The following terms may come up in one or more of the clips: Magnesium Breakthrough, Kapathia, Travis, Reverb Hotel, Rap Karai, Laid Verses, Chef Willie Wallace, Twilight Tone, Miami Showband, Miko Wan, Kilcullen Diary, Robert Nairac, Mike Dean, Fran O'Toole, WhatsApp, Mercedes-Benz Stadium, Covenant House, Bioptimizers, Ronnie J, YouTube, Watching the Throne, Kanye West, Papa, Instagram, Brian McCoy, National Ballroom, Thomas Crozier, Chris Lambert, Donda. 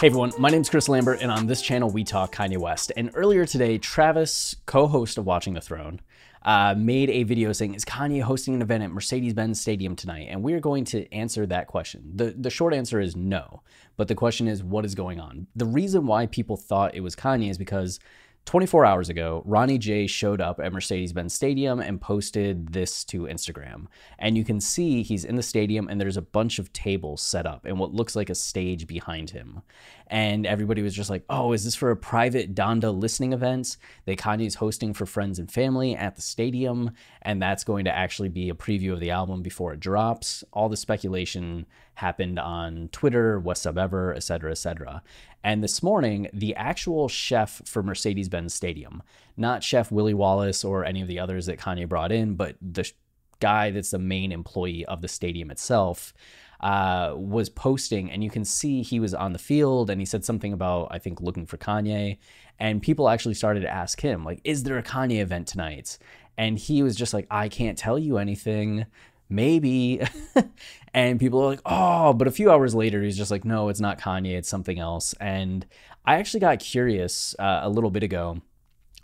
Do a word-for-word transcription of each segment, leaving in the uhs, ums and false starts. Hey everyone, my name's Chris Lambert, and on this channel we talk Kanye West. And earlier today, Travis, co-host of Watching the Throne, uh, made a video saying, is Kanye hosting an event at Mercedes-Benz Stadium tonight? And we're going to answer that question. The, the short answer is no, but the question is, what is going on? The reason why people thought it was Kanye is because twenty-four hours ago, Ronnie J showed up at Mercedes-Benz Stadium and posted this to Instagram. And you can see he's in the stadium and there's a bunch of tables set up and what looks like a stage behind him. And everybody was just like, oh, is this for a private Donda listening event that Kanye's hosting for friends and family at the stadium? And that's going to actually be a preview of the album before it drops. All the speculation happened on Twitter, WhatsApp, ever, et cetera, et cetera. And this morning, the actual chef for Mercedes-Benz Stadium, not Chef Willie Wallace or any of the others that Kanye brought in, but the guy that's the main employee of the stadium itself, uh, was posting. And you can see he was on the field and he said something about, I think, looking for Kanye. And people actually started to ask him, like, is there a Kanye event tonight? And he was just like, I can't tell you anything. Maybe. And people are like, oh, but a few hours later, he's just like, no, it's not Kanye, it's something else. And I actually got curious uh, a little bit ago,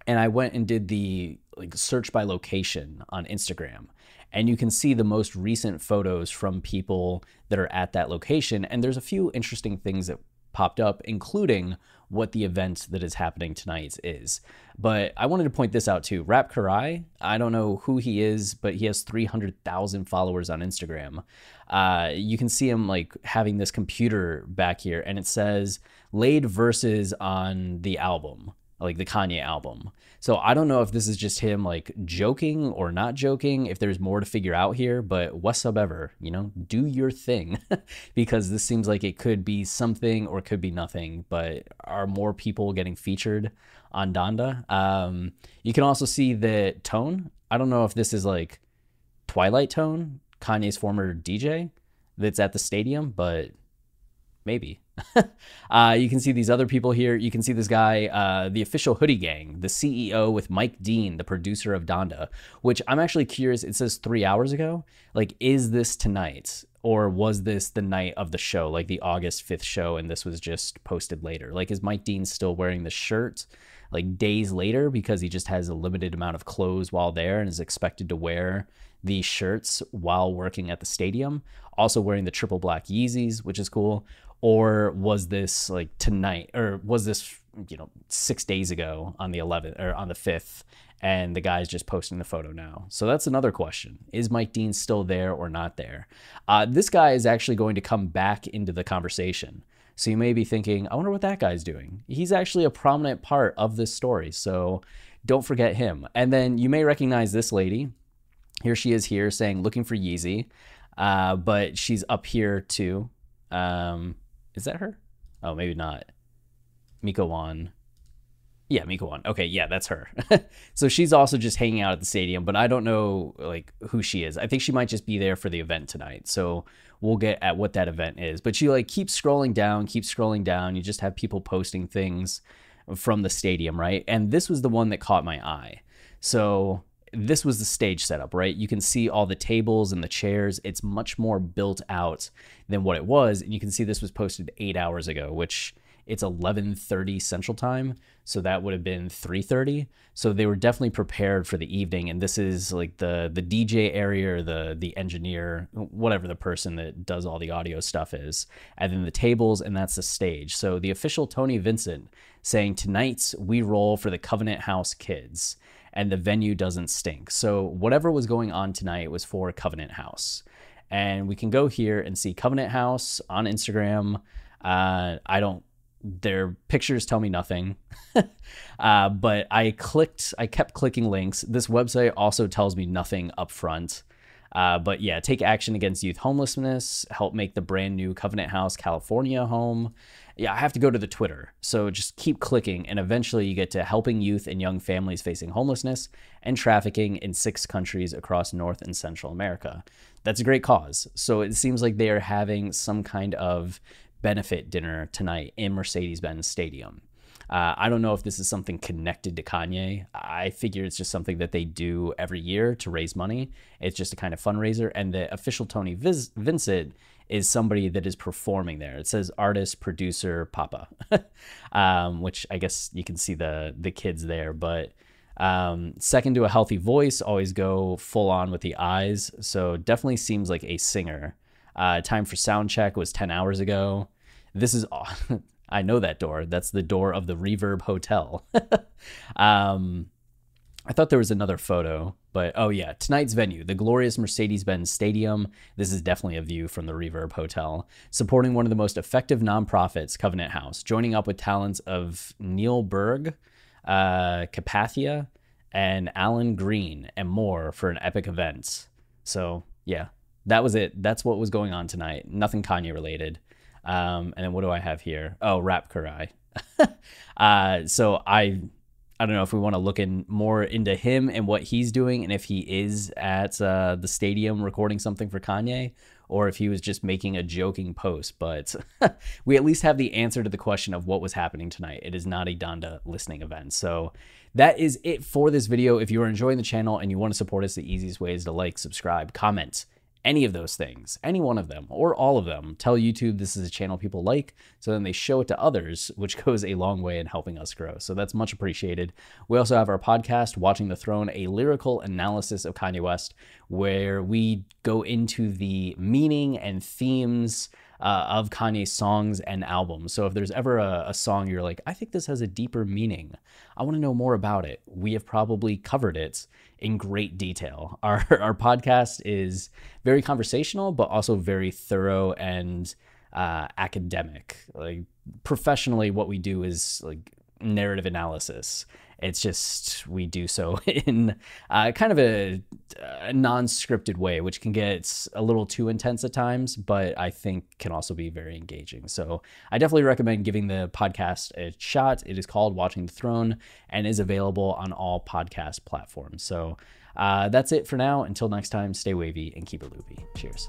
and I went and did the like search by location on Instagram. And you can see the most recent photos from people that are at that location. And there's a few interesting things that popped up, including what the event that is happening tonight is. But I wanted to point this out too. Rap Karai, I don't know who he is, but he has three hundred thousand followers on Instagram. Uh, you can see him like having this computer back here and it says Laid Verses on the album, like the Kanye album. So I don't know if this is just him like joking or not joking, if there's more to figure out here, but what's up ever, you know, do your thing because this seems like it could be something or it could be nothing, but are more people getting featured on Donda? Um, you can also see the Tone. I don't know if this is like Twilight Tone, Kanye's former D J that's at the stadium, but maybe. uh, you can see these other people here. You can see this guy, uh, the official hoodie gang, the C E O with Mike Dean, the producer of Donda, which I'm actually curious. It says three hours ago. Like, is this tonight or was this the night of the show, like the August fifth show? And this was just posted later. Like, is Mike Dean still wearing the shirt like days later because he just has a limited amount of clothes while there and is expected to wear these shirts while working at the stadium? Also wearing the triple black Yeezys, which is cool. Or was this like tonight, or was this, you know, six days ago on the eleventh or on the fifth, and the guy's just posting the photo now? So that's another question. Is Mike Dean still there or not there? Uh, this guy is actually going to come back into the conversation. So you may be thinking, I wonder what that guy's doing. He's actually a prominent part of this story. So don't forget him. And then you may recognize this lady. Here she is here saying, looking for Yeezy. Uh, but she's up here too. Um, Is that her? Oh, maybe not. Miko Wan. Yeah, Miko Wan. Okay, yeah, that's her. So she's also just hanging out at the stadium, but I don't know like who she is. I think she might just be there for the event tonight. So we'll get at what that event is. But she like keeps scrolling down, keeps scrolling down. You just have people posting things from the stadium, right? And this was the one that caught my eye. So this was the stage setup, right? You can see all the tables and the chairs. It's much more built out than what it was. And you can see this was posted eight hours ago, which it's eleven thirty Central Time. So that would have been three thirty. So they were definitely prepared for the evening. And this is like the, the D J area or the, the engineer, whatever the person that does all the audio stuff is. And then the tables, and that's the stage. So the official Tony Vincent saying, "Tonight we roll for the Covenant House kids. And the venue doesn't stink." So whatever was going on tonight was for Covenant House. And we can go here and see Covenant House on Instagram. Uh, I don't Their pictures tell me nothing. uh, but I clicked, I kept clicking links. This website also tells me nothing up front. Uh, but yeah, take action against youth homelessness, help make the brand new Covenant House, California home. Yeah, I have to go to the Twitter. So just keep clicking, and eventually you get to helping youth and young families facing homelessness and trafficking in six countries across North and Central America. That's a great cause. So it seems like they are having some kind of benefit dinner tonight in Mercedes-Benz Stadium. Uh, I don't know if this is something connected to Kanye. I figure it's just something that they do every year to raise money. It's just a kind of fundraiser. And the official Tony Viz- Vincent is somebody that is performing there. It says artist, producer, Papa, um, which I guess you can see the, the kids there. But um, second to a healthy voice, always go full on with the eyes. So definitely seems like a singer. Uh, time for sound check was ten hours ago. This is all. I know that door. That's the door of the Reverb Hotel. um, I thought there was another photo, but oh yeah, tonight's venue, the glorious Mercedes-Benz Stadium. This is definitely a view from the Reverb Hotel, supporting one of the most effective nonprofits, Covenant House, joining up with talents of Neil Berg, uh, Kapathia, and Alan Green, and more for an epic event. So yeah, that was it. That's what was going on tonight. Nothing Kanye related. Um, and then what do I have here? Oh, Rap Karai. uh, so I, I don't know if we want to look in more into him and what he's doing, and if he is at uh, the stadium recording something for Kanye, or if he was just making a joking post. But we at least have the answer to the question of what was happening tonight. It is not a Donda listening event. So that is it for this video. If you are enjoying the channel and you want to support us, the easiest way is to like, subscribe, comment. Any of those things, any one of them, or all of them. Tell YouTube this is a channel people like, so then they show it to others, which goes a long way in helping us grow. So that's much appreciated. We also have our podcast, Watching the Throne, a lyrical analysis of Kanye West, where we go into the meaning and themes Uh, of Kanye's songs and albums. So if there's ever a, a song you're like, I think this has a deeper meaning, I want to know more about it, we have probably covered it in great detail. Our, our podcast is very conversational, but also very thorough and uh, academic. Like professionally, what we do is like narrative analysis. It's just we do so in uh, kind of a, a non-scripted way, which can get a little too intense at times, but I think can also be very engaging. So I definitely recommend giving the podcast a shot. It is called Watching the Throne and is available on all podcast platforms. So uh, that's it for now. Until next time, stay wavy and keep it loopy. Cheers.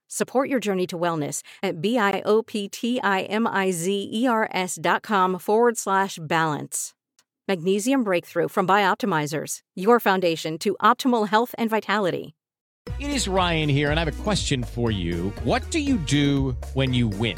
Support your journey to wellness at B-I-O-P-T-I-M-I-Z-E-R-S dot com forward slash balance. Magnesium Breakthrough from Bioptimizers, your foundation to optimal health and vitality. It is Ryan here, and I have a question for you. What do you do when you win?